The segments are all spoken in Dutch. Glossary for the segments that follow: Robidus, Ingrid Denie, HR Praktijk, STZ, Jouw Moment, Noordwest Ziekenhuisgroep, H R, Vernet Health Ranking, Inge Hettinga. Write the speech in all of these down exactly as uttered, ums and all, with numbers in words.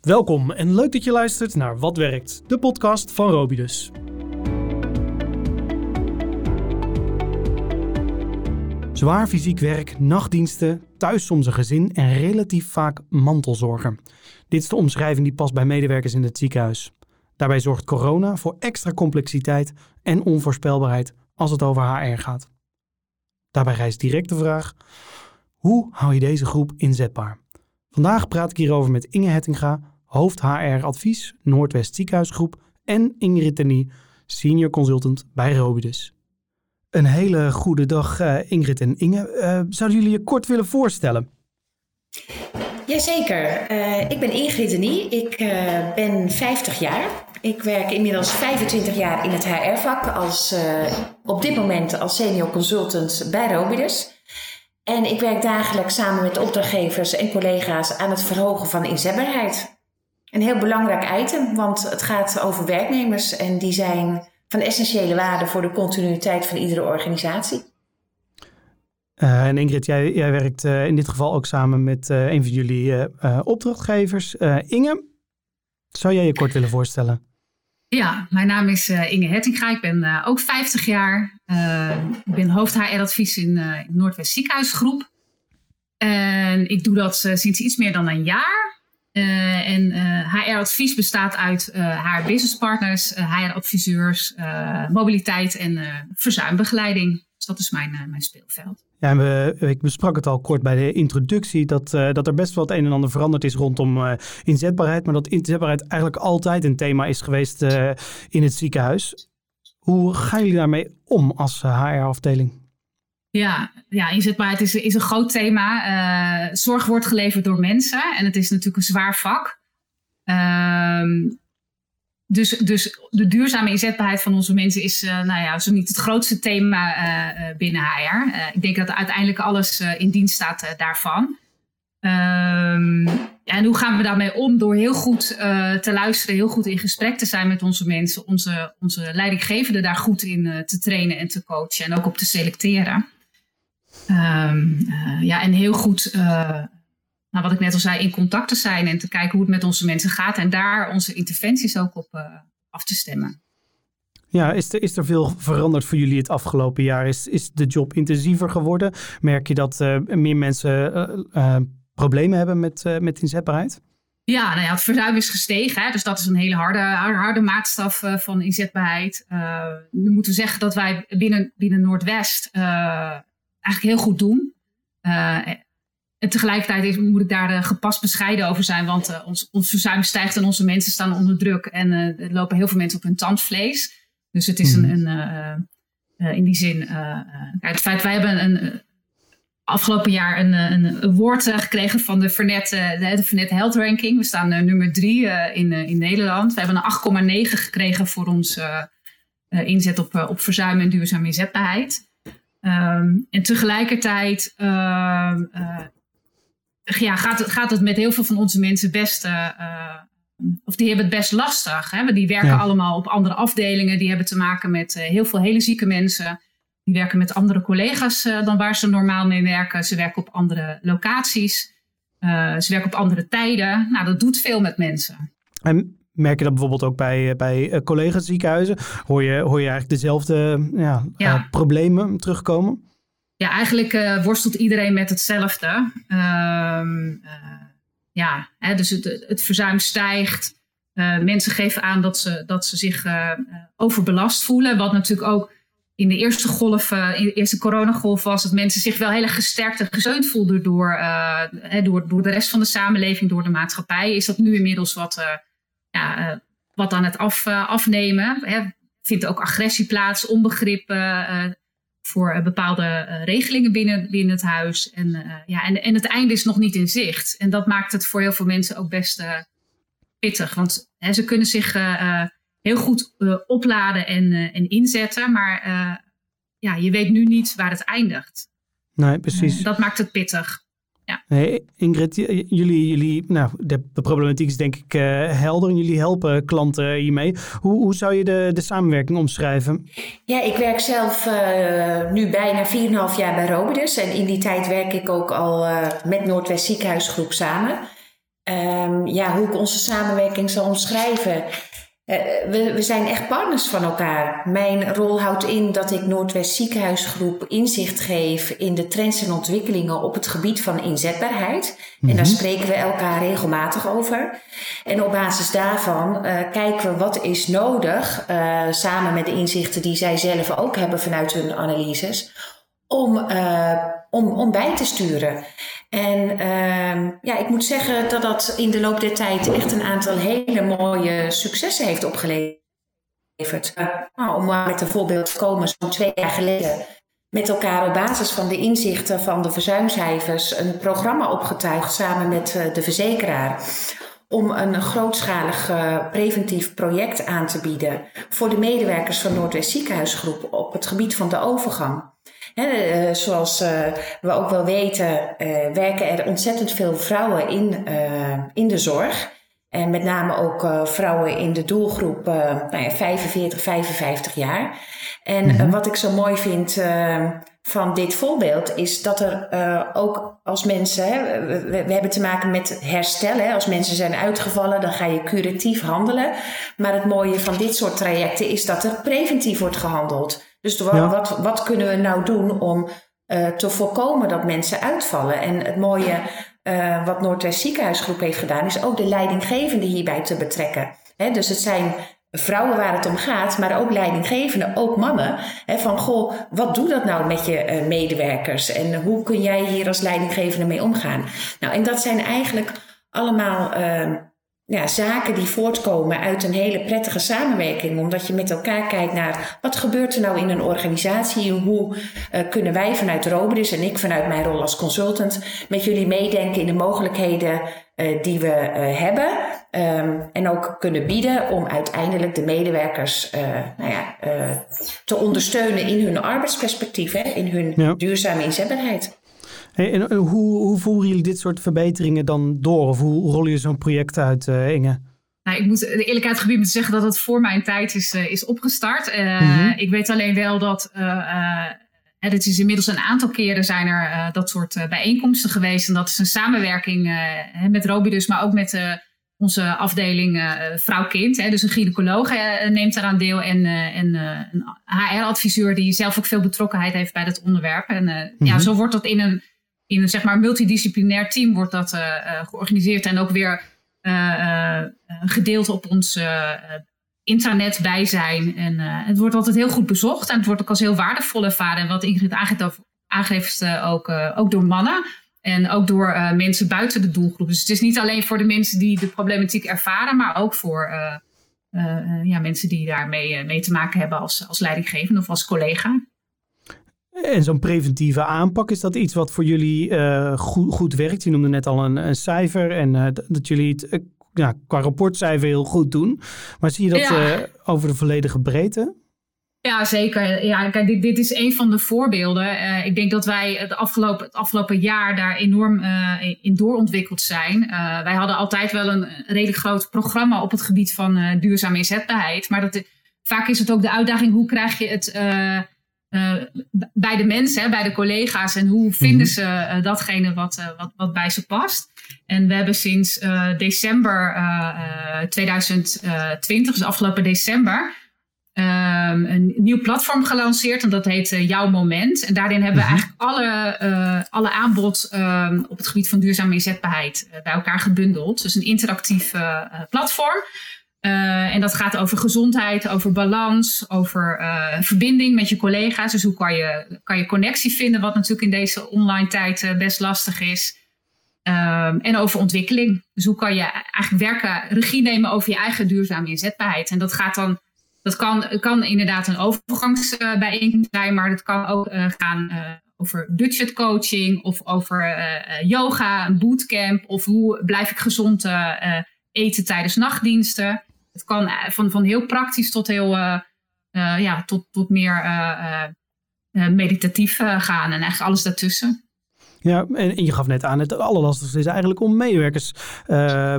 Welkom en leuk dat je luistert naar Wat Werkt, de podcast van Robidus. Zwaar fysiek werk, nachtdiensten, thuis soms een gezin en relatief vaak mantelzorger. Dit is de omschrijving die past bij medewerkers in het ziekenhuis. Daarbij zorgt corona voor extra complexiteit en onvoorspelbaarheid als het over H R gaat. Daarbij rijst direct de vraag, hoe hou je deze groep inzetbaar? Vandaag praat ik hierover met Inge Hettinga, hoofd H R Advies, Noordwest Ziekenhuisgroep en Ingrid Denie, senior consultant bij Robidus. Een hele goede dag uh, Ingrid en Inge. Uh, zouden jullie je kort willen voorstellen? Jazeker, uh, ik ben Ingrid Denie, ik uh, ben vijftig jaar. Ik werk inmiddels vijfentwintig jaar in het H R-vak, als, uh, op dit moment als senior consultant bij Robidus. En ik werk dagelijks samen met opdrachtgevers en collega's aan het verhogen van inzetbaarheid. Een heel belangrijk item, want het gaat over werknemers en die zijn van essentiële waarde voor de continuïteit van iedere organisatie. Uh, en Ingrid, jij, jij werkt uh, in dit geval ook samen met uh, een van jullie uh, opdrachtgevers. Uh, Inge, zou jij je kort willen voorstellen? Ja, mijn naam is uh, Inge Hettinga. Ik ben uh, ook vijftig jaar. Uh, ik ben hoofd H R-advies in uh, Noordwest Ziekenhuisgroep. En ik doe dat uh, sinds iets meer dan een jaar. Uh, en uh, H R-advies bestaat uit uh, H R-businesspartners, uh, H R-adviseurs, uh, mobiliteit en uh, verzuimbegeleiding. Dus dat is mijn, uh, mijn speelveld. Ja, en we, ik besprak het al kort bij de introductie, dat, uh, dat er best wel het een en ander veranderd is rondom uh, inzetbaarheid. Maar dat inzetbaarheid eigenlijk altijd een thema is geweest uh, in het ziekenhuis. Hoe gaan jullie daarmee om als H R-afdeling? Ja, ja, inzetbaarheid is, is een groot thema. Uh, zorg wordt geleverd door mensen en het is natuurlijk een zwaar vak. Uh, dus, dus de duurzame inzetbaarheid van onze mensen is uh, nou ja, zo niet het grootste thema uh, binnen H R. Uh, ik denk dat uiteindelijk alles uh, in dienst staat uh, daarvan. Uh, ja, en hoe gaan we daarmee om? Door heel goed uh, te luisteren, heel goed in gesprek te zijn met onze mensen. Onze, onze leidinggevenden daar goed in uh, te trainen en te coachen en ook op te selecteren. Um, uh, ja, en heel goed, uh, nou, wat ik net al zei, in contact te zijn en te kijken hoe het met onze mensen gaat. En daar onze interventies ook op uh, af te stemmen. Ja, is er, is er veel veranderd voor jullie het afgelopen jaar? Is, is de job intensiever geworden? Merk je dat uh, meer mensen uh, uh, problemen hebben met, uh, met inzetbaarheid? Ja, nou ja, het verzuim is gestegen. Hè? Dus dat is een hele harde, harde maatstaf uh, van inzetbaarheid. Uh, we moeten zeggen dat wij binnen, binnen Noordwest... Uh, eigenlijk heel goed doen. Uh, en tegelijkertijd is, moet ik daar uh, gepast bescheiden over zijn, want uh, ons, ons verzuim stijgt en onze mensen staan onder druk en uh, er lopen heel veel mensen op hun tandvlees. Dus het is een, een uh, uh, in die zin, uh, het feit, wij hebben een, uh, afgelopen jaar een, een award uh, gekregen van de Vernet, uh, de Vernet Health Ranking. We staan uh, nummer drie uh, in, uh, in Nederland. We hebben een acht komma negen gekregen voor ons uh, uh, inzet op, uh, op verzuim en duurzame inzetbaarheid. Um, en tegelijkertijd uh, uh, ja, gaat, het, gaat het met heel veel van onze mensen best, uh, uh, of die hebben het best lastig. Hè? Die werken ja. allemaal op andere afdelingen, die hebben te maken met uh, heel veel hele zieke mensen. Die werken met andere collega's uh, dan waar ze normaal mee werken. Ze werken op andere locaties, uh, ze werken op andere tijden. Nou, dat doet veel met mensen. En merk je dat bijvoorbeeld ook bij, bij collega's ziekenhuizen? Hoor je, hoor je eigenlijk dezelfde ja, ja. Uh, problemen terugkomen? Ja, eigenlijk uh, worstelt iedereen met hetzelfde. Uh, uh, ja, hè, dus het, het verzuim stijgt. Uh, mensen geven aan dat ze, dat ze zich uh, overbelast voelen. Wat natuurlijk ook in de eerste golf, uh, in de eerste coronagolf was, dat mensen zich wel heel erg gesterkt en gesteund voelden door, uh, door, door de rest van de samenleving, door de maatschappij. Is dat nu inmiddels wat... Uh, Ja, uh, wat aan het af, uh, afnemen. Hè. Vindt ook agressie plaats, onbegrip uh, voor uh, bepaalde uh, regelingen binnen, binnen het huis. En, uh, ja, en, en het einde is nog niet in zicht. En dat maakt het voor heel veel mensen ook best uh, pittig. Want hè, ze kunnen zich uh, uh, heel goed uh, opladen en, uh, en inzetten. Maar uh, ja, je weet nu niet waar het eindigt. Nee, precies. Uh, dat maakt het pittig. Ja. Hey Ingrid, jullie, jullie, nou, de, de problematiek is denk ik uh, helder en jullie helpen klanten hiermee. Hoe, hoe zou je de, de samenwerking omschrijven? Ja, ik werk zelf uh, nu bijna vier komma vijf jaar bij Robidus en in die tijd werk ik ook al uh, met Noordwest Ziekenhuisgroep samen. um, ja, hoe ik onze samenwerking zou omschrijven. Uh, we, we zijn echt partners van elkaar. Mijn rol houdt in dat ik Noordwest Ziekenhuisgroep inzicht geef in de trends en ontwikkelingen op het gebied van inzetbaarheid. Mm-hmm. En daar spreken we elkaar regelmatig over. En op basis daarvan uh, kijken we wat is nodig, uh, samen met de inzichten die zij zelf ook hebben vanuit hun analyses, om, uh, om, om bij te sturen. En uh, ja, ik moet zeggen dat dat in de loop der tijd echt een aantal hele mooie successen heeft opgeleverd. Nou, om maar met een voorbeeld te komen, zo'n twee jaar geleden met elkaar op basis van de inzichten van de verzuimcijfers een programma opgetuigd samen met de verzekeraar om een grootschalig uh, preventief project aan te bieden voor de medewerkers van Noordwest Ziekenhuisgroep op het gebied van de overgang. He, uh, zoals uh, we ook wel weten, uh, werken er ontzettend veel vrouwen in, uh, in de zorg. En met name ook uh, vrouwen in de doelgroep uh, nou ja, vijfenveertig, vijfenvijftig jaar. En mm-hmm. uh, wat ik zo mooi vind uh, van dit voorbeeld is dat er uh, ook als mensen... Hè, we, we hebben te maken met herstellen. Hè. Als mensen zijn uitgevallen, dan ga je curatief handelen. Maar het mooie van dit soort trajecten is dat er preventief wordt gehandeld. Dus wat, ja. wat, wat kunnen we nou doen om uh, te voorkomen dat mensen uitvallen? En het mooie uh, wat Noordwest Ziekenhuisgroep heeft gedaan, is ook de leidinggevende hierbij te betrekken. He, dus het zijn vrouwen waar het om gaat, maar ook leidinggevenden, ook mannen. He, van goh, wat doet dat nou met je uh, medewerkers? En hoe kun jij hier als leidinggevende mee omgaan? Nou, en dat zijn eigenlijk allemaal... Uh, Ja, zaken die voortkomen uit een hele prettige samenwerking. Omdat je met elkaar kijkt naar wat gebeurt er nou in een organisatie. Hoe uh, kunnen wij vanuit Robidus en ik vanuit mijn rol als consultant met jullie meedenken in de mogelijkheden uh, die we uh, hebben. Um, en ook kunnen bieden om uiteindelijk de medewerkers uh, nou ja, uh, te ondersteunen in hun arbeidsperspectief. Hè, in hun ja. duurzame inzetbaarheid. Hey, en hoe, hoe voeren jullie dit soort verbeteringen dan door? Of hoe rollen jullie zo'n project uit, uh, Inge? Nou, ik moet de eerlijkheid gebied moeten zeggen dat het voor mijn tijd is, uh, is opgestart. Uh, mm-hmm. Ik weet alleen wel dat... Uh, uh, En het is inmiddels een aantal keren zijn er uh, dat soort uh, bijeenkomsten geweest. En dat is een samenwerking uh, met Robidus, maar ook met uh, onze afdeling uh, vrouw-kind. Hè? Dus een gynaecoloog uh, neemt daaraan deel. En, uh, en uh, een H R-adviseur die zelf ook veel betrokkenheid heeft bij dat onderwerp. En uh, mm-hmm. ja, zo wordt dat in een... In een zeg maar, multidisciplinair team wordt dat uh, uh, georganiseerd en ook weer uh, uh, gedeeld op ons uh, intranet bij zijn. En uh, het wordt altijd heel goed bezocht en het wordt ook als heel waardevol ervaren. En wat Ingrid aangeeft uh, ook, uh, ook door mannen en ook door uh, mensen buiten de doelgroep. Dus het is niet alleen voor de mensen die de problematiek ervaren, maar ook voor uh, uh, ja, mensen die daarmee uh, mee te maken hebben als, als leidinggevende of als collega. En zo'n preventieve aanpak, is dat iets wat voor jullie uh, goed, goed werkt? Je noemde net al een, een cijfer en uh, dat jullie het uh, ja, qua rapportcijfer heel goed doen. Maar zie je dat ja. uh, over de volledige breedte? Ja, zeker. Ja, kijk, dit, dit is een van de voorbeelden. Uh, ik denk dat wij het afgelopen, het afgelopen jaar daar enorm uh, in doorontwikkeld zijn. Uh, wij hadden altijd wel een redelijk groot programma op het gebied van uh, duurzame inzetbaarheid. Maar dat, vaak is het ook de uitdaging, hoe krijg je het... Uh, Uh, bij de mensen, hè, bij de collega's en hoe vinden ze uh, datgene wat, uh, wat, wat bij ze past. En we hebben sinds uh, december uh, twintig twintig, dus afgelopen december, uh, een nieuw platform gelanceerd en dat heet uh, Jouw Moment. En daarin hebben uh-huh. we eigenlijk alle, uh, alle aanbod uh, op het gebied van duurzame inzetbaarheid uh, bij elkaar gebundeld. Dus een interactief uh, platform. Uh, en dat gaat over gezondheid, over balans, over uh, verbinding met je collega's. Dus hoe kan je, kan je connectie vinden, wat natuurlijk in deze online tijd uh, best lastig is. Um, en over ontwikkeling. Dus hoe kan je eigenlijk werken, regie nemen over je eigen duurzame inzetbaarheid. En dat gaat dan, dat kan, kan inderdaad een overgangsbijeenkomst zijn, maar dat kan ook uh, gaan uh, over budgetcoaching of over uh, yoga, een bootcamp of hoe blijf ik gezond uh, eten tijdens nachtdiensten. Het kan van, van heel praktisch tot heel uh, uh, ja, tot, tot meer uh, uh, meditatief uh, gaan. En eigenlijk alles daartussen. Ja, en, en je gaf net aan, het allerlastigste is eigenlijk om medewerkers uh,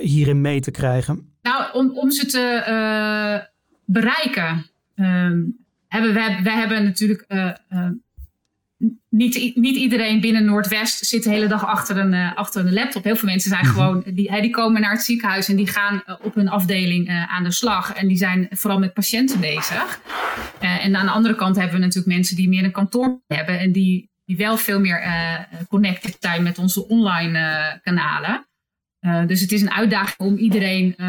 hierin mee te krijgen. Nou, om, om ze te uh, bereiken. Um, hebben, we, we hebben natuurlijk... Uh, uh, Niet, niet iedereen binnen Noordwest zit de hele dag achter een, uh, achter een laptop. Heel veel mensen zijn gewoon, die, die komen naar het ziekenhuis en die gaan uh, op hun afdeling uh, aan de slag. En die zijn vooral met patiënten bezig. Uh, en aan de andere kant hebben we natuurlijk mensen die meer een kantoor hebben. En die, die wel veel meer uh, connected zijn met onze online uh, kanalen. Uh, dus het is een uitdaging om iedereen uh,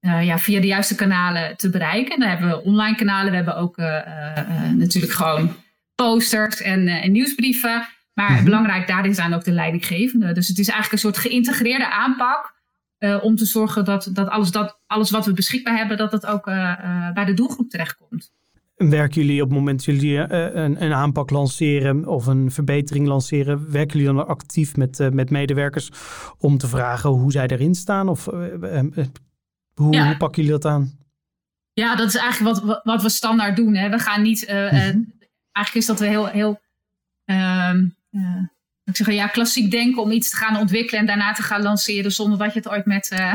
uh, ja, via de juiste kanalen te bereiken. En dan hebben we online kanalen. We hebben ook uh, uh, natuurlijk gewoon posters en, uh, en nieuwsbrieven. Maar mm-hmm. belangrijk daarin zijn ook de leidinggevenden. Dus het is eigenlijk een soort geïntegreerde aanpak. Uh, om te zorgen dat, dat, alles, dat alles wat we beschikbaar hebben, dat dat ook uh, uh, bij de doelgroep terechtkomt. Werken jullie op het moment dat jullie uh, een, een aanpak lanceren of een verbetering lanceren, werken jullie dan actief met, uh, met medewerkers om te vragen hoe zij erin staan? Of uh, uh, uh, hoe, ja. hoe pakken jullie dat aan? Ja, dat is eigenlijk wat, wat we standaard doen. Hè. We gaan niet... Uh, mm-hmm. Eigenlijk is dat we heel, heel uh, uh, ik zeg, ja, klassiek denken om iets te gaan ontwikkelen en daarna te gaan lanceren zonder dat je het ooit met, uh,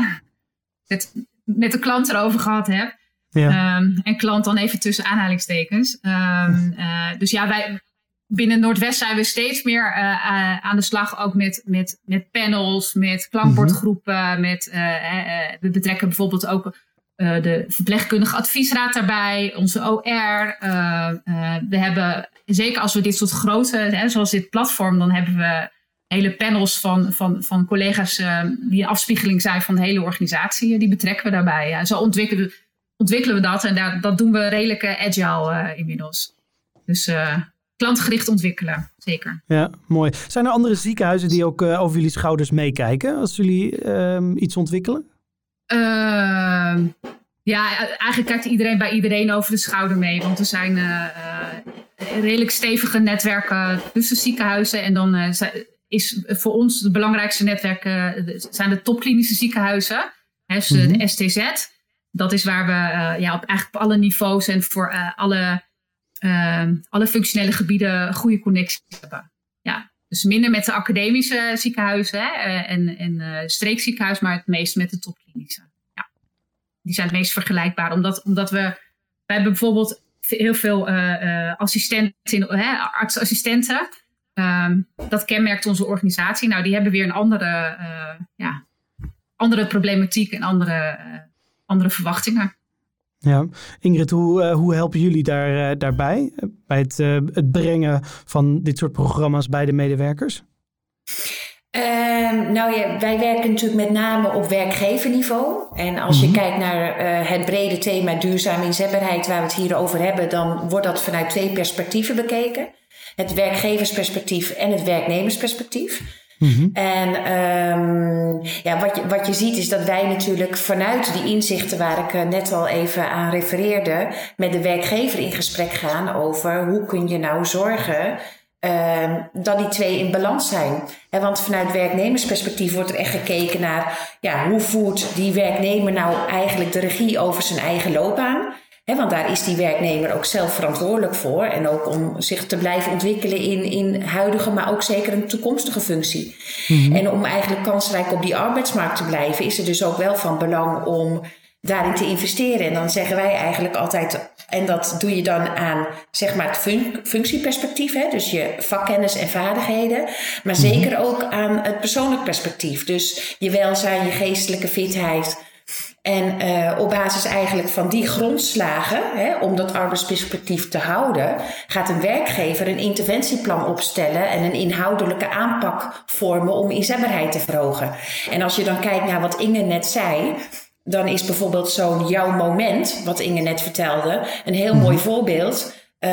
met, met de klant erover gehad hebt. Ja. Um, en klant dan even tussen aanhalingstekens. Um, uh, dus ja, wij binnen Noordwest zijn we steeds meer uh, uh, aan de slag ook met, met, met panels, met klankbordgroepen. Mm-hmm. Met, uh, uh, we betrekken bijvoorbeeld ook... Uh, de verpleegkundige adviesraad daarbij, onze O R. Uh, uh, we hebben, zeker als we dit soort grote, hè, zoals dit platform, dan hebben we hele panels van, van, van collega's uh, die een afspiegeling zijn van de hele organisatie. Die betrekken we daarbij. Ja. Zo ontwikkelen, ontwikkelen we dat en daar, dat doen we redelijk uh, agile uh, inmiddels. Dus uh, klantgericht ontwikkelen, zeker. Ja, mooi. Zijn er andere ziekenhuizen die ook uh, over jullie schouders meekijken als jullie uh, iets ontwikkelen? Uh, ja, eigenlijk kijkt iedereen bij iedereen over de schouder mee. Want er zijn uh, uh, redelijk stevige netwerken tussen ziekenhuizen. En dan uh, is voor ons de belangrijkste netwerken uh, zijn de topklinische ziekenhuizen. Hè, dus mm-hmm. de S T Z. Dat is waar we uh, ja, op, eigenlijk op alle niveaus en voor uh, alle, uh, alle functionele gebieden goede connecties hebben. Ja. Dus minder met de academische ziekenhuizen hè, en, en uh, streekziekenhuis, maar het meest met de topklinieken. Ja. Die zijn het meest vergelijkbaar. Omdat, omdat we, we hebben bijvoorbeeld heel veel uh, assistenten, hè, artsassistenten. Um, dat kenmerkt onze organisatie. Nou, die hebben weer een andere, uh, ja, andere problematiek en andere, uh, andere verwachtingen. Ja, Ingrid, hoe, hoe helpen jullie daar, daarbij? Bij het, het brengen van dit soort programma's bij de medewerkers? Um, nou ja, wij werken natuurlijk met name op werkgeverniveau. En als mm-hmm. je kijkt naar uh, het brede thema duurzame inzetbaarheid waar we het hier over hebben, dan wordt dat vanuit twee perspectieven bekeken. Het werkgeversperspectief en het werknemersperspectief. Mm-hmm. En um, ja, wat, je, wat je ziet is dat wij natuurlijk vanuit die inzichten waar ik uh, net al even aan refereerde, met de werkgever in gesprek gaan over hoe kun je nou zorgen uh, dat die twee in balans zijn. En want vanuit werknemersperspectief wordt er echt gekeken naar ja, hoe voert die werknemer nou eigenlijk de regie over zijn eigen loopbaan. He, want daar is die werknemer ook zelf verantwoordelijk voor. En ook om zich te blijven ontwikkelen in, in huidige, maar ook zeker een toekomstige functie. Mm-hmm. En om eigenlijk kansrijk op die arbeidsmarkt te blijven, is het dus ook wel van belang om daarin te investeren. En dan zeggen wij eigenlijk altijd, en dat doe je dan aan zeg maar het fun- functieperspectief, hè? Dus je vakkennis en vaardigheden, maar mm-hmm. zeker ook aan het persoonlijk perspectief. Dus je welzijn, je geestelijke fitheid. En uh, op basis eigenlijk van die grondslagen, hè, om dat arbeidsperspectief te houden, gaat een werkgever een interventieplan opstellen en een inhoudelijke aanpak vormen om inzetbaarheid te verhogen. En als je dan kijkt naar wat Inge net zei, dan is bijvoorbeeld zo'n Jouw Moment, wat Inge net vertelde, een heel mooi mm-hmm. voorbeeld. Um,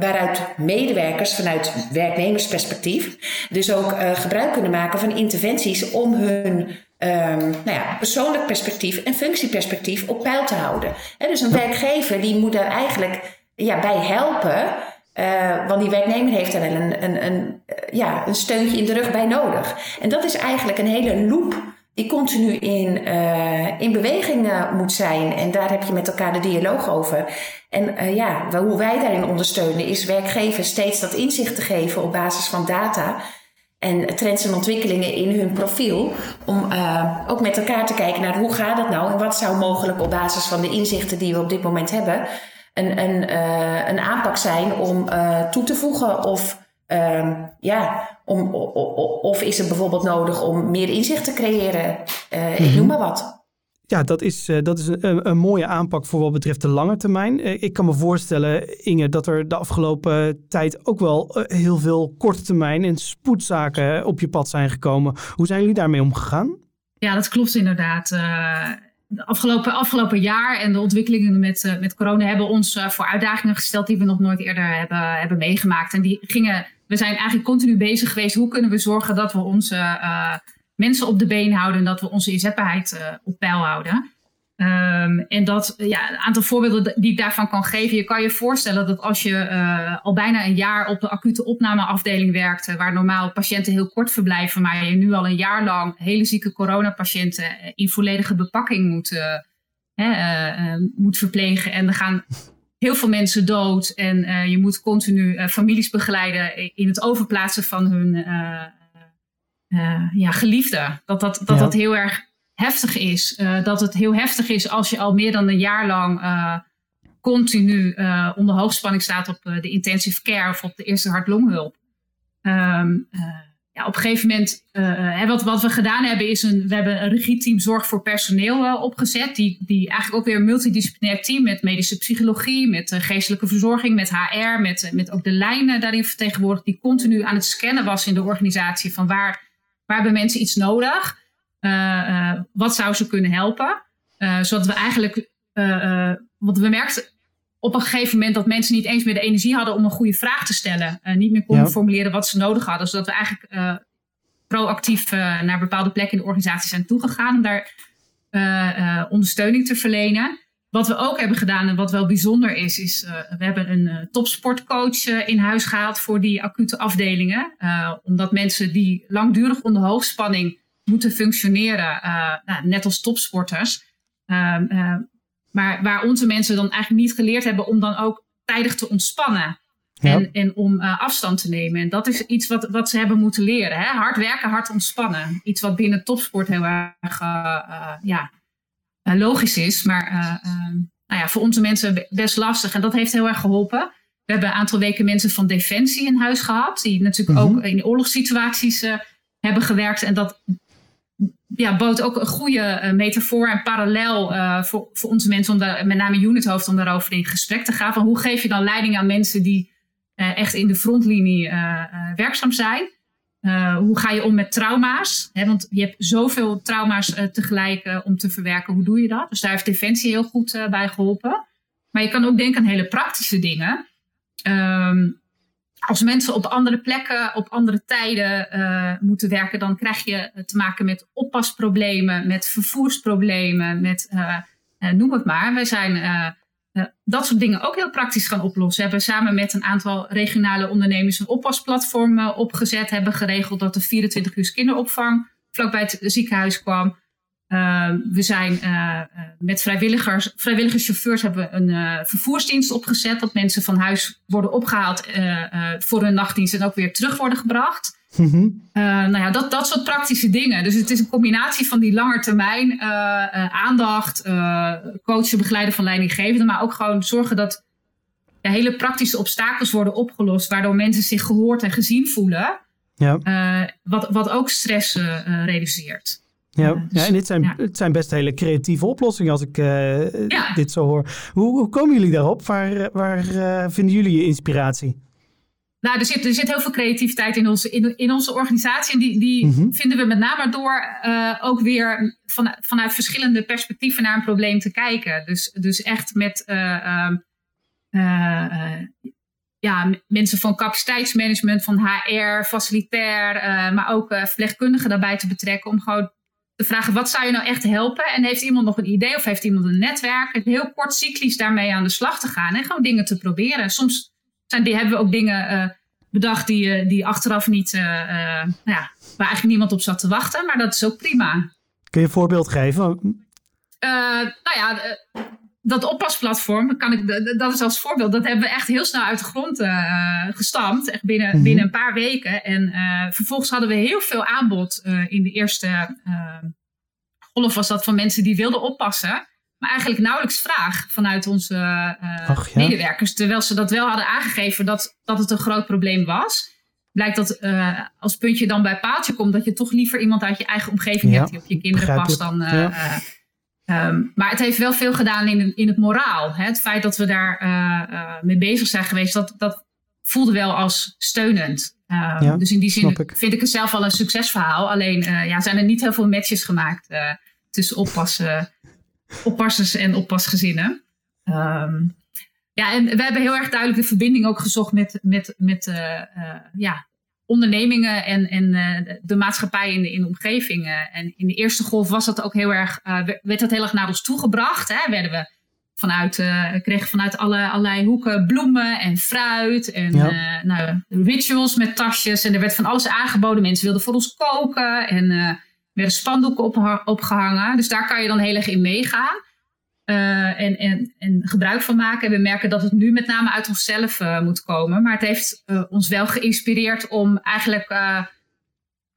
waaruit medewerkers vanuit werknemersperspectief dus ook uh, gebruik kunnen maken van interventies om hun um, nou ja, persoonlijk perspectief en functieperspectief op peil te houden. He, dus een werkgever die moet daar eigenlijk ja, bij helpen, uh, want die werknemer heeft daar wel een, een, een, ja, een steuntje in de rug bij nodig. En dat is eigenlijk een hele loop die continu in, uh, in beweging uh, moet zijn. En daar heb je met elkaar de dialoog over. En uh, ja, w- hoe wij daarin ondersteunen is werkgevers steeds dat inzicht te geven op basis van data en trends en ontwikkelingen in hun profiel. Om uh, ook met elkaar te kijken naar hoe gaat dat nou en wat zou mogelijk op basis van de inzichten die we op dit moment hebben een, een, uh, een aanpak zijn om uh, toe te voegen of Um, ja, om, o, o, of is het bijvoorbeeld nodig om meer inzicht te creëren? Uh, mm-hmm. Ik noem maar wat. Ja, dat is, dat is een, een mooie aanpak voor wat betreft de lange termijn. Ik kan me voorstellen, Inge, dat er de afgelopen tijd ook wel heel veel korte termijn en spoedzaken op je pad zijn gekomen. Hoe zijn jullie daarmee omgegaan? Ja, dat klopt inderdaad. Uh, de afgelopen, afgelopen jaar en de ontwikkelingen met, uh, met corona hebben ons uh, voor uitdagingen gesteld die we nog nooit eerder hebben, hebben meegemaakt. En die gingen, we zijn eigenlijk continu bezig geweest. Hoe kunnen we zorgen dat we onze... Uh, mensen op de been houden en dat we onze inzetbaarheid uh, op peil houden. Um, en dat, ja, een aantal voorbeelden die ik daarvan kan geven. Je kan je voorstellen dat als je uh, al bijna een jaar op de acute opnameafdeling werkt, uh, waar normaal patiënten heel kort verblijven, maar je nu al een jaar lang hele zieke coronapatiënten in volledige bepakking moet, uh, hè, uh, uh, moet verplegen. En er gaan heel veel mensen dood en uh, je moet continu uh, families begeleiden in het overplaatsen van hun... Uh, Uh, ja, geliefde. Dat dat, dat, ja. dat heel erg heftig is. Uh, dat het heel heftig is als je al meer dan een jaar lang uh, continu uh, onder hoogspanning staat op uh, de intensive care of op de eerste hart-longhulp. Um, uh, ja, op een gegeven moment, uh, hè, wat, wat we gedaan hebben is, een, we hebben een regieteam zorg voor personeel uh, opgezet. Die, die eigenlijk ook weer een multidisciplinair team met medische psychologie, met uh, geestelijke verzorging, met H R, met, uh, met ook de lijnen daarin vertegenwoordigd, die continu aan het scannen was in de organisatie van waar... Waar hebben mensen iets nodig? Uh, uh, wat zou ze kunnen helpen? Uh, zodat we eigenlijk... Uh, uh, want we merkten op een gegeven moment dat mensen niet eens meer de energie hadden om een goede vraag te stellen. Uh, niet meer konden ja. formuleren wat ze nodig hadden. Zodat we eigenlijk uh, proactief uh, naar bepaalde plekken in de organisatie zijn toegegaan. Om daar uh, uh, ondersteuning te verlenen. Wat we ook hebben gedaan en wat wel bijzonder is, is uh, we hebben een uh, topsportcoach uh, in huis gehaald voor die acute afdelingen. Uh, omdat mensen die langdurig onder hoogspanning moeten functioneren, uh, nou, net als topsporters. Uh, uh, maar waar onze mensen dan eigenlijk niet geleerd hebben om dan ook tijdig te ontspannen. Ja. En, en om uh, afstand te nemen. En dat is iets wat, wat ze hebben moeten leren. Hè? Hard werken, hard ontspannen. Iets wat binnen topsport heel erg... Uh, uh, ja, logisch is, maar uh, uh, nou ja, voor onze mensen best lastig. En dat heeft heel erg geholpen. We hebben een aantal weken mensen van Defensie in huis gehad. Die natuurlijk mm-hmm. ook in oorlogssituaties uh, hebben gewerkt. En dat ja, bood ook een goede uh, metafoor en parallel uh, voor, voor onze mensen. Om daar, met name unithoofd, om daarover in gesprek te gaan. Van hoe geef je dan leiding aan mensen die uh, echt in de frontlinie uh, uh, werkzaam zijn? Uh, hoe ga je om met trauma's? He, want je hebt zoveel trauma's uh, tegelijk uh, om te verwerken. Hoe doe je dat? Dus daar heeft Defensie heel goed uh, bij geholpen. Maar je kan ook denken aan hele praktische dingen. Um, als mensen op andere plekken, op andere tijden uh, moeten werken... dan krijg je te maken met oppasproblemen, met vervoersproblemen, met uh, uh, noem het maar. We zijn... Uh, Uh, dat soort dingen ook heel praktisch gaan oplossen. We hebben samen met een aantal regionale ondernemers een oppasplatform uh, opgezet. Hebben geregeld dat er vierentwintig uur kinderopvang vlakbij het ziekenhuis kwam. Uh, we zijn uh, met vrijwilligers, vrijwillige chauffeurs hebben we een uh, vervoersdienst opgezet. Dat mensen van huis worden opgehaald uh, uh, voor hun nachtdienst en ook weer terug worden gebracht. Mm-hmm. Uh, nou ja, dat, dat soort praktische dingen. Dus het is een combinatie van die langetermijn uh, uh, aandacht, uh, coachen, begeleiden van leidinggevenden, maar ook gewoon zorgen dat ja, hele praktische obstakels worden opgelost, waardoor mensen zich gehoord en gezien voelen. Ja. Uh, wat, wat ook stress uh, reduceert. Ja, uh, dus, ja en dit zijn, ja. het zijn best hele creatieve oplossingen als ik uh, ja. dit zo hoor. Hoe, hoe komen jullie daarop? Waar, waar uh, vinden jullie je inspiratie? Nou, er zit, er zit heel veel creativiteit in onze, in, in onze organisatie. En die, die mm-hmm. vinden we met name door uh, ook weer van, vanuit verschillende perspectieven naar een probleem te kijken. Dus, dus echt met uh, uh, uh, ja, mensen van capaciteitsmanagement, van H R, facilitair, uh, maar ook uh, verpleegkundigen daarbij te betrekken. Om gewoon te vragen, wat zou je nou echt helpen? En heeft iemand nog een idee of heeft iemand een netwerk? Heel kort cyclisch daarmee aan de slag te gaan en gewoon dingen te proberen. Soms... Zijn, die hebben we ook dingen uh, bedacht die, uh, die achteraf niet, uh, uh, nou ja, waar eigenlijk niemand op zat te wachten. Maar dat is ook prima. Kun je een voorbeeld geven? Uh, nou ja, uh, dat oppasplatform, kan ik, d- dat is als voorbeeld. Dat hebben we echt heel snel uit de grond uh, gestampt. Echt binnen, mm-hmm. binnen een paar weken. En uh, vervolgens hadden we heel veel aanbod uh, in de eerste uh, golf was dat van mensen die wilden oppassen. Maar eigenlijk nauwelijks vraag vanuit onze uh, Ach, ja. medewerkers. Terwijl ze dat wel hadden aangegeven dat, dat het een groot probleem was. blijkt dat uh, als puntje dan bij paaltje komt, dat je toch liever iemand uit je eigen omgeving ja, hebt die op je kinderen past dan... Uh, ja. Um, maar het heeft wel veel gedaan in, in het moraal. Hè? Het feit dat we daar uh, uh, mee bezig zijn geweest, dat, dat voelde wel als steunend. Um, ja, dus in die zin ik. vind ik het zelf wel een succesverhaal. Alleen uh, ja, zijn er niet heel veel matches gemaakt uh, tussen oppassen, oppassers en oppasgezinnen. Um, ja, en we hebben heel erg duidelijk de verbinding ook gezocht met, met, met uh, uh, ja, ondernemingen en, en uh, de maatschappij in de, in de omgeving. Uh, en in de eerste golf was dat ook heel erg, uh, werd dat heel erg naar ons toegebracht. Hè? Werden we vanuit, uh, kregen vanuit alle, allerlei hoeken bloemen en fruit en ja. uh, nou, rituals met tasjes. En er werd van alles aangeboden. Mensen wilden voor ons koken en uh, werden spandoeken op, opgehangen. Dus daar kan je dan heel erg in meegaan uh, en, en, en gebruik van maken. En we merken dat het nu met name uit onszelf uh, moet komen. Maar het heeft uh, ons wel geïnspireerd om eigenlijk... Uh,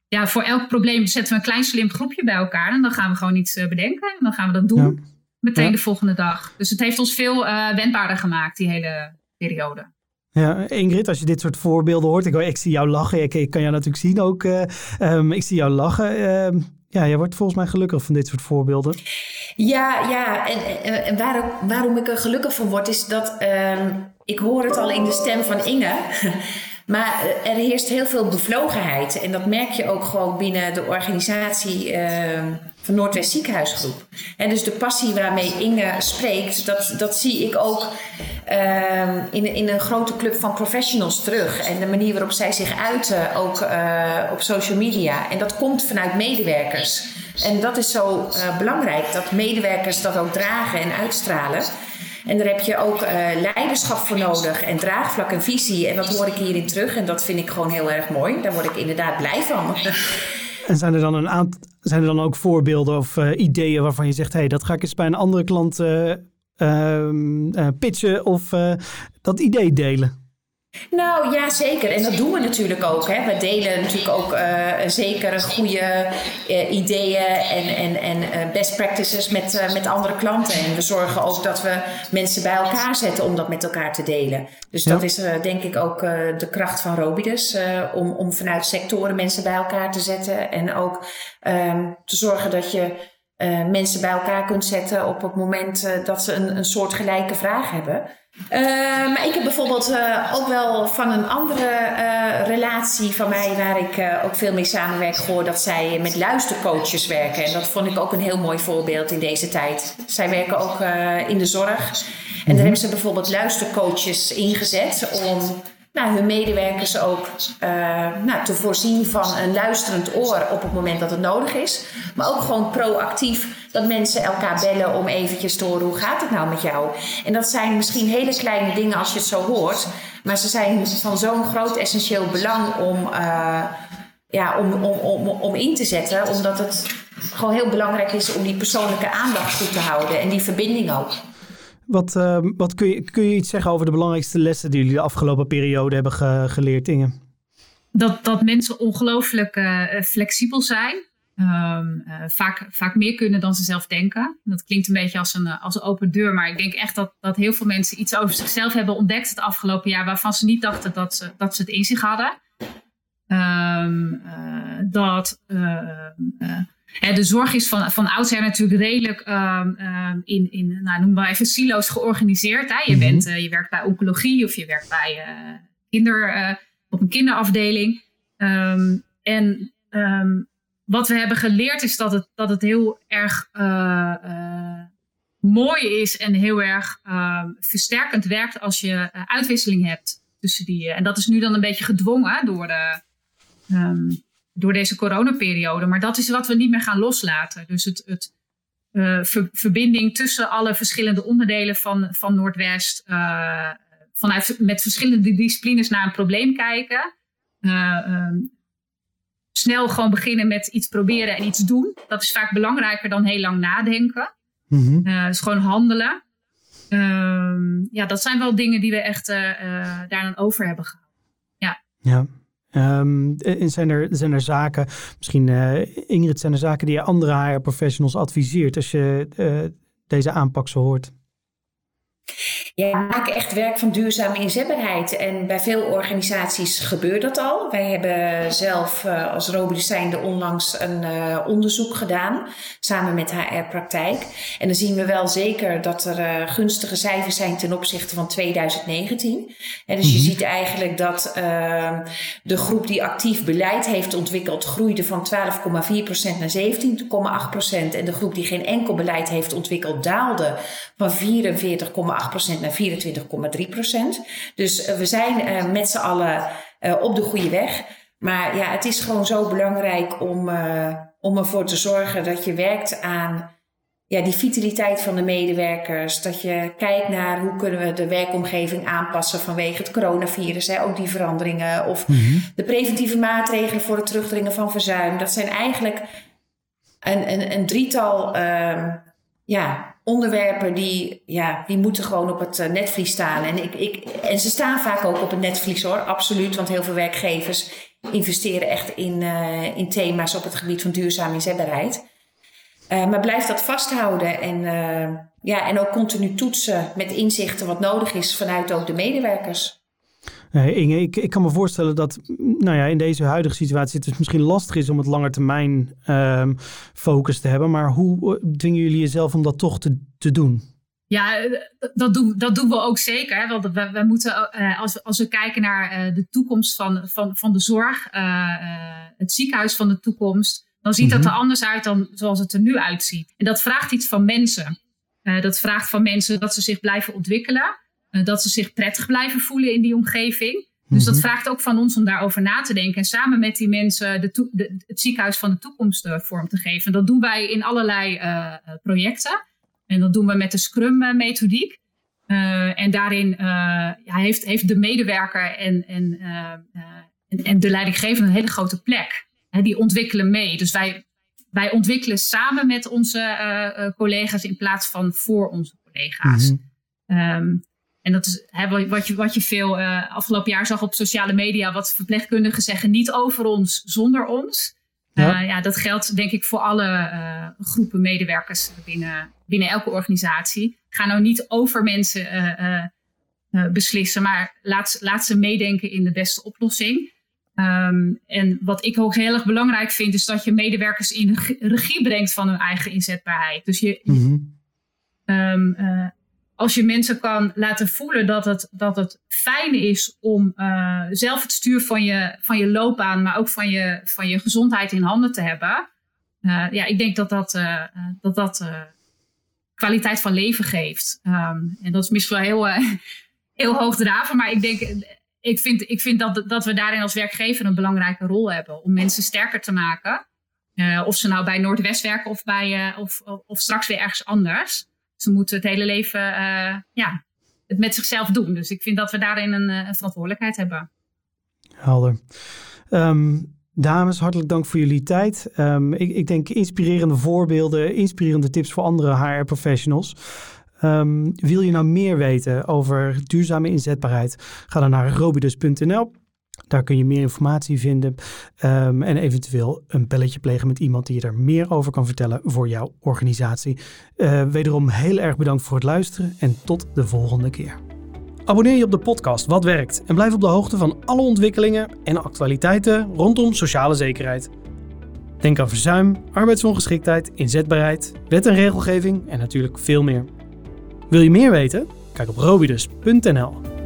ja, voor elk probleem zetten we een klein slim groepje bij elkaar. En dan gaan we gewoon iets uh, bedenken. En dan gaan we dat doen. Ja. Meteen ja. de volgende dag. Dus het heeft ons veel uh, wendbaarder gemaakt, die hele periode. Ja, Ingrid, als je dit soort voorbeelden hoort. Ik, ik zie jou lachen. Ik, ik kan jou natuurlijk zien ook. Uh, um, ik zie jou lachen. Uh, ja, jij wordt volgens mij gelukkig van dit soort voorbeelden. Ja, ja. En, en waarom, waarom ik er gelukkig van word, is dat... Uh, ik hoor het al in de stem van Inge. Maar er heerst heel veel bevlogenheid. En dat merk je ook gewoon binnen de organisatie... Uh, van Noordwest Ziekenhuisgroep. En dus de passie waarmee Inge spreekt, dat, dat zie ik ook uh, in, in een grote club van professionals terug. En de manier waarop zij zich uiten, ook uh, op social media. En dat komt vanuit medewerkers. En dat is zo uh, belangrijk, dat medewerkers dat ook dragen en uitstralen. En daar heb je ook uh, leiderschap voor nodig en draagvlak en visie. En dat hoor ik hierin terug en dat vind ik gewoon heel erg mooi. Daar word ik inderdaad blij van. En zijn er dan een aantal, zijn er dan ook voorbeelden of uh, ideeën waarvan je zegt... hé, hey, dat ga ik eens bij een andere klant uh, uh, uh, pitchen of uh, dat idee delen? Nou, ja, zeker. En dat doen we natuurlijk ook. Hè. We delen natuurlijk ook uh, zeker goede uh, ideeën en, en, en uh, best practices met, uh, met andere klanten. En we zorgen ook dat we mensen bij elkaar zetten om dat met elkaar te delen. Dus ja. dat is uh, denk ik ook uh, de kracht van Robidus. Uh, om, om vanuit sectoren mensen bij elkaar te zetten. En ook uh, te zorgen dat je uh, mensen bij elkaar kunt zetten op het moment uh, dat ze een, een soortgelijke vraag hebben. Uh, maar ik heb bijvoorbeeld uh, ook wel van een andere uh, relatie van mij... waar ik uh, ook veel mee samenwerk gehoord... dat zij met luistercoaches werken. En dat vond ik ook een heel mooi voorbeeld in deze tijd. Zij werken ook uh, in de zorg. En daar hebben ze bijvoorbeeld luistercoaches ingezet... om nou, hun medewerkers ook uh, nou, te voorzien van een luisterend oor... op het moment dat het nodig is. Maar ook gewoon proactief... dat mensen elkaar bellen om eventjes te horen... hoe gaat het nou met jou? En dat zijn misschien hele kleine dingen als je het zo hoort... maar ze zijn van zo'n groot essentieel belang om, uh, ja, om, om, om, om in te zetten... omdat het gewoon heel belangrijk is om die persoonlijke aandacht goed te houden... en die verbinding ook. Wat, uh, wat kun je, kun je iets zeggen over de belangrijkste lessen... die jullie de afgelopen periode hebben ge, geleerd, Inge? Dat, dat mensen ongelooflijk uh, flexibel zijn... Um, uh, vaak, vaak meer kunnen dan ze zelf denken. Dat klinkt een beetje als een, als een open deur. Maar ik denk echt dat, dat heel veel mensen iets over zichzelf hebben ontdekt het afgelopen jaar. Waarvan ze niet dachten dat ze, dat ze het in zich hadden. Um, uh, dat uh, uh, hè, de zorg is van, van oudsher natuurlijk redelijk um, um, in, in nou, noem maar even silo's georganiseerd. Hè? Je, mm-hmm. bent, uh, je werkt bij oncologie of je werkt bij uh, kinder, uh, op een kinderafdeling. Um, en... Um, Wat we hebben geleerd is dat het, dat het heel erg uh, uh, mooi is en heel erg uh, versterkend werkt als je uh, uitwisseling hebt tussen die. Uh, en dat is nu dan een beetje gedwongen door, de, um, door deze coronaperiode. Maar dat is wat we niet meer gaan loslaten. Dus het, het uh, ver, verbinding tussen alle verschillende onderdelen van, van Noordwest. Uh, vanuit met verschillende disciplines naar een probleem kijken. Uh, um, Snel gewoon beginnen met iets proberen en iets doen. Dat is vaak belangrijker dan heel lang nadenken. Mm-hmm. Uh, dus gewoon handelen. Uh, ja, dat zijn wel dingen die we echt uh, daar aan over hebben gehouden. Ja. Ja. Um, en zijn er, zijn er zaken, misschien uh, Ingrid, zijn er zaken die je andere H R-professionals adviseert als je uh, deze aanpak zo hoort? Ja, maak echt werk van duurzame inzetbaarheid. En bij veel organisaties gebeurt dat al. Wij hebben zelf uh, als Robidus zijnde onlangs een uh, onderzoek gedaan. Samen met H R Praktijk. En dan zien we wel zeker dat er uh, gunstige cijfers zijn ten opzichte van twintig negentien. En dus mm-hmm. je ziet eigenlijk dat uh, de groep die actief beleid heeft ontwikkeld groeide van twaalf komma vier procent naar zeventien komma acht procent. En de groep die geen enkel beleid heeft ontwikkeld daalde van vierenveertig komma acht procent naar vierentwintig komma drie procent. Dus uh, we zijn uh, met z'n allen uh, op de goede weg. Maar ja, het is gewoon zo belangrijk om, uh, om ervoor te zorgen dat je werkt aan ja, die vitaliteit van de medewerkers. Dat je kijkt naar hoe kunnen we de werkomgeving aanpassen vanwege het coronavirus. Hè, ook die veranderingen of mm-hmm. de preventieve maatregelen voor het terugdringen van verzuim. Dat zijn eigenlijk een, een, een drietal uh, ja. onderwerpen die, ja, die moeten gewoon op het netvlies staan. En, ik, ik, en ze staan vaak ook op het netvlies hoor, absoluut. Want heel veel werkgevers investeren echt in, uh, in thema's op het gebied van duurzame inzetbaarheid. Uh, maar blijf dat vasthouden en, uh, ja, en ook continu toetsen met inzichten wat nodig is vanuit ook de medewerkers. Hey Inge, ik, ik kan me voorstellen dat nou ja, in deze huidige situatie het dus misschien lastig is om het langetermijn um, focus te hebben. Maar hoe dwingen jullie jezelf om dat toch te, te doen? Ja, dat doen, dat doen we ook zeker. Hè? Want we, we moeten, uh, als, als we kijken naar uh, de toekomst van, van, van de zorg, uh, uh, het ziekenhuis van de toekomst, dan ziet mm-hmm. dat er anders uit dan zoals het er nu uitziet. En dat vraagt iets van mensen. Uh, dat vraagt van mensen dat ze zich blijven ontwikkelen. Dat ze zich prettig blijven voelen in die omgeving. Dus mm-hmm. dat vraagt ook van ons om daarover na te denken. En samen met die mensen de to- de, het ziekenhuis van de toekomst uh, vorm te geven. Dat doen wij in allerlei uh, projecten. En dat doen we met de Scrum-methodiek. Uh, en daarin uh, ja, heeft, heeft de medewerker en, en, uh, uh, en, en de leidinggevende een hele grote plek. Hè, die ontwikkelen mee. Dus wij, wij ontwikkelen samen met onze uh, uh, collega's in plaats van voor onze collega's. Mm-hmm. Um, En dat is hè, wat, je, wat je veel uh, afgelopen jaar zag op sociale media. Wat verpleegkundigen zeggen, niet over ons, zonder ons. Ja. Uh, ja, dat geldt denk ik voor alle uh, groepen medewerkers binnen, binnen elke organisatie. Ga nou niet over mensen uh, uh, beslissen. Maar laat, laat ze meedenken in de beste oplossing. Um, en wat ik ook heel erg belangrijk vind, is dat je medewerkers in regie brengt van hun eigen inzetbaarheid. Dus je... Mm-hmm. Um, uh, Als je mensen kan laten voelen dat het, dat het fijn is om uh, zelf het stuur van je, van je loopbaan, maar ook van je, van je gezondheid in handen te hebben. Uh, ja, ik denk dat dat, uh, dat, dat uh, kwaliteit van leven geeft. Um, en dat is misschien wel heel, uh, heel hoogdravend, maar ik, denk, ik vind, ik vind dat, dat we daarin als werkgever een belangrijke rol hebben. Om mensen sterker te maken. Uh, of ze nou bij Noordwest werken of, bij, uh, of, of straks weer ergens anders. Ze moeten het hele leven uh, ja, het met zichzelf doen. Dus ik vind dat we daarin een, een verantwoordelijkheid hebben. Helder. Um, dames, hartelijk dank voor jullie tijd. Um, ik, ik denk inspirerende voorbeelden, inspirerende tips voor andere H R-professionals. Um, wil je nou meer weten over duurzame inzetbaarheid? Ga dan naar robidus punt n l. Daar kun je meer informatie vinden. Um, en eventueel een belletje plegen met iemand die je er meer over kan vertellen voor jouw organisatie. Uh, wederom heel erg bedankt voor het luisteren en tot de volgende keer. Abonneer je op de podcast Wat Werkt en blijf op de hoogte van alle ontwikkelingen en actualiteiten rondom sociale zekerheid. Denk aan verzuim, arbeidsongeschiktheid, inzetbaarheid, wet en regelgeving en natuurlijk veel meer. Wil je meer weten? Kijk op robidus punt n l.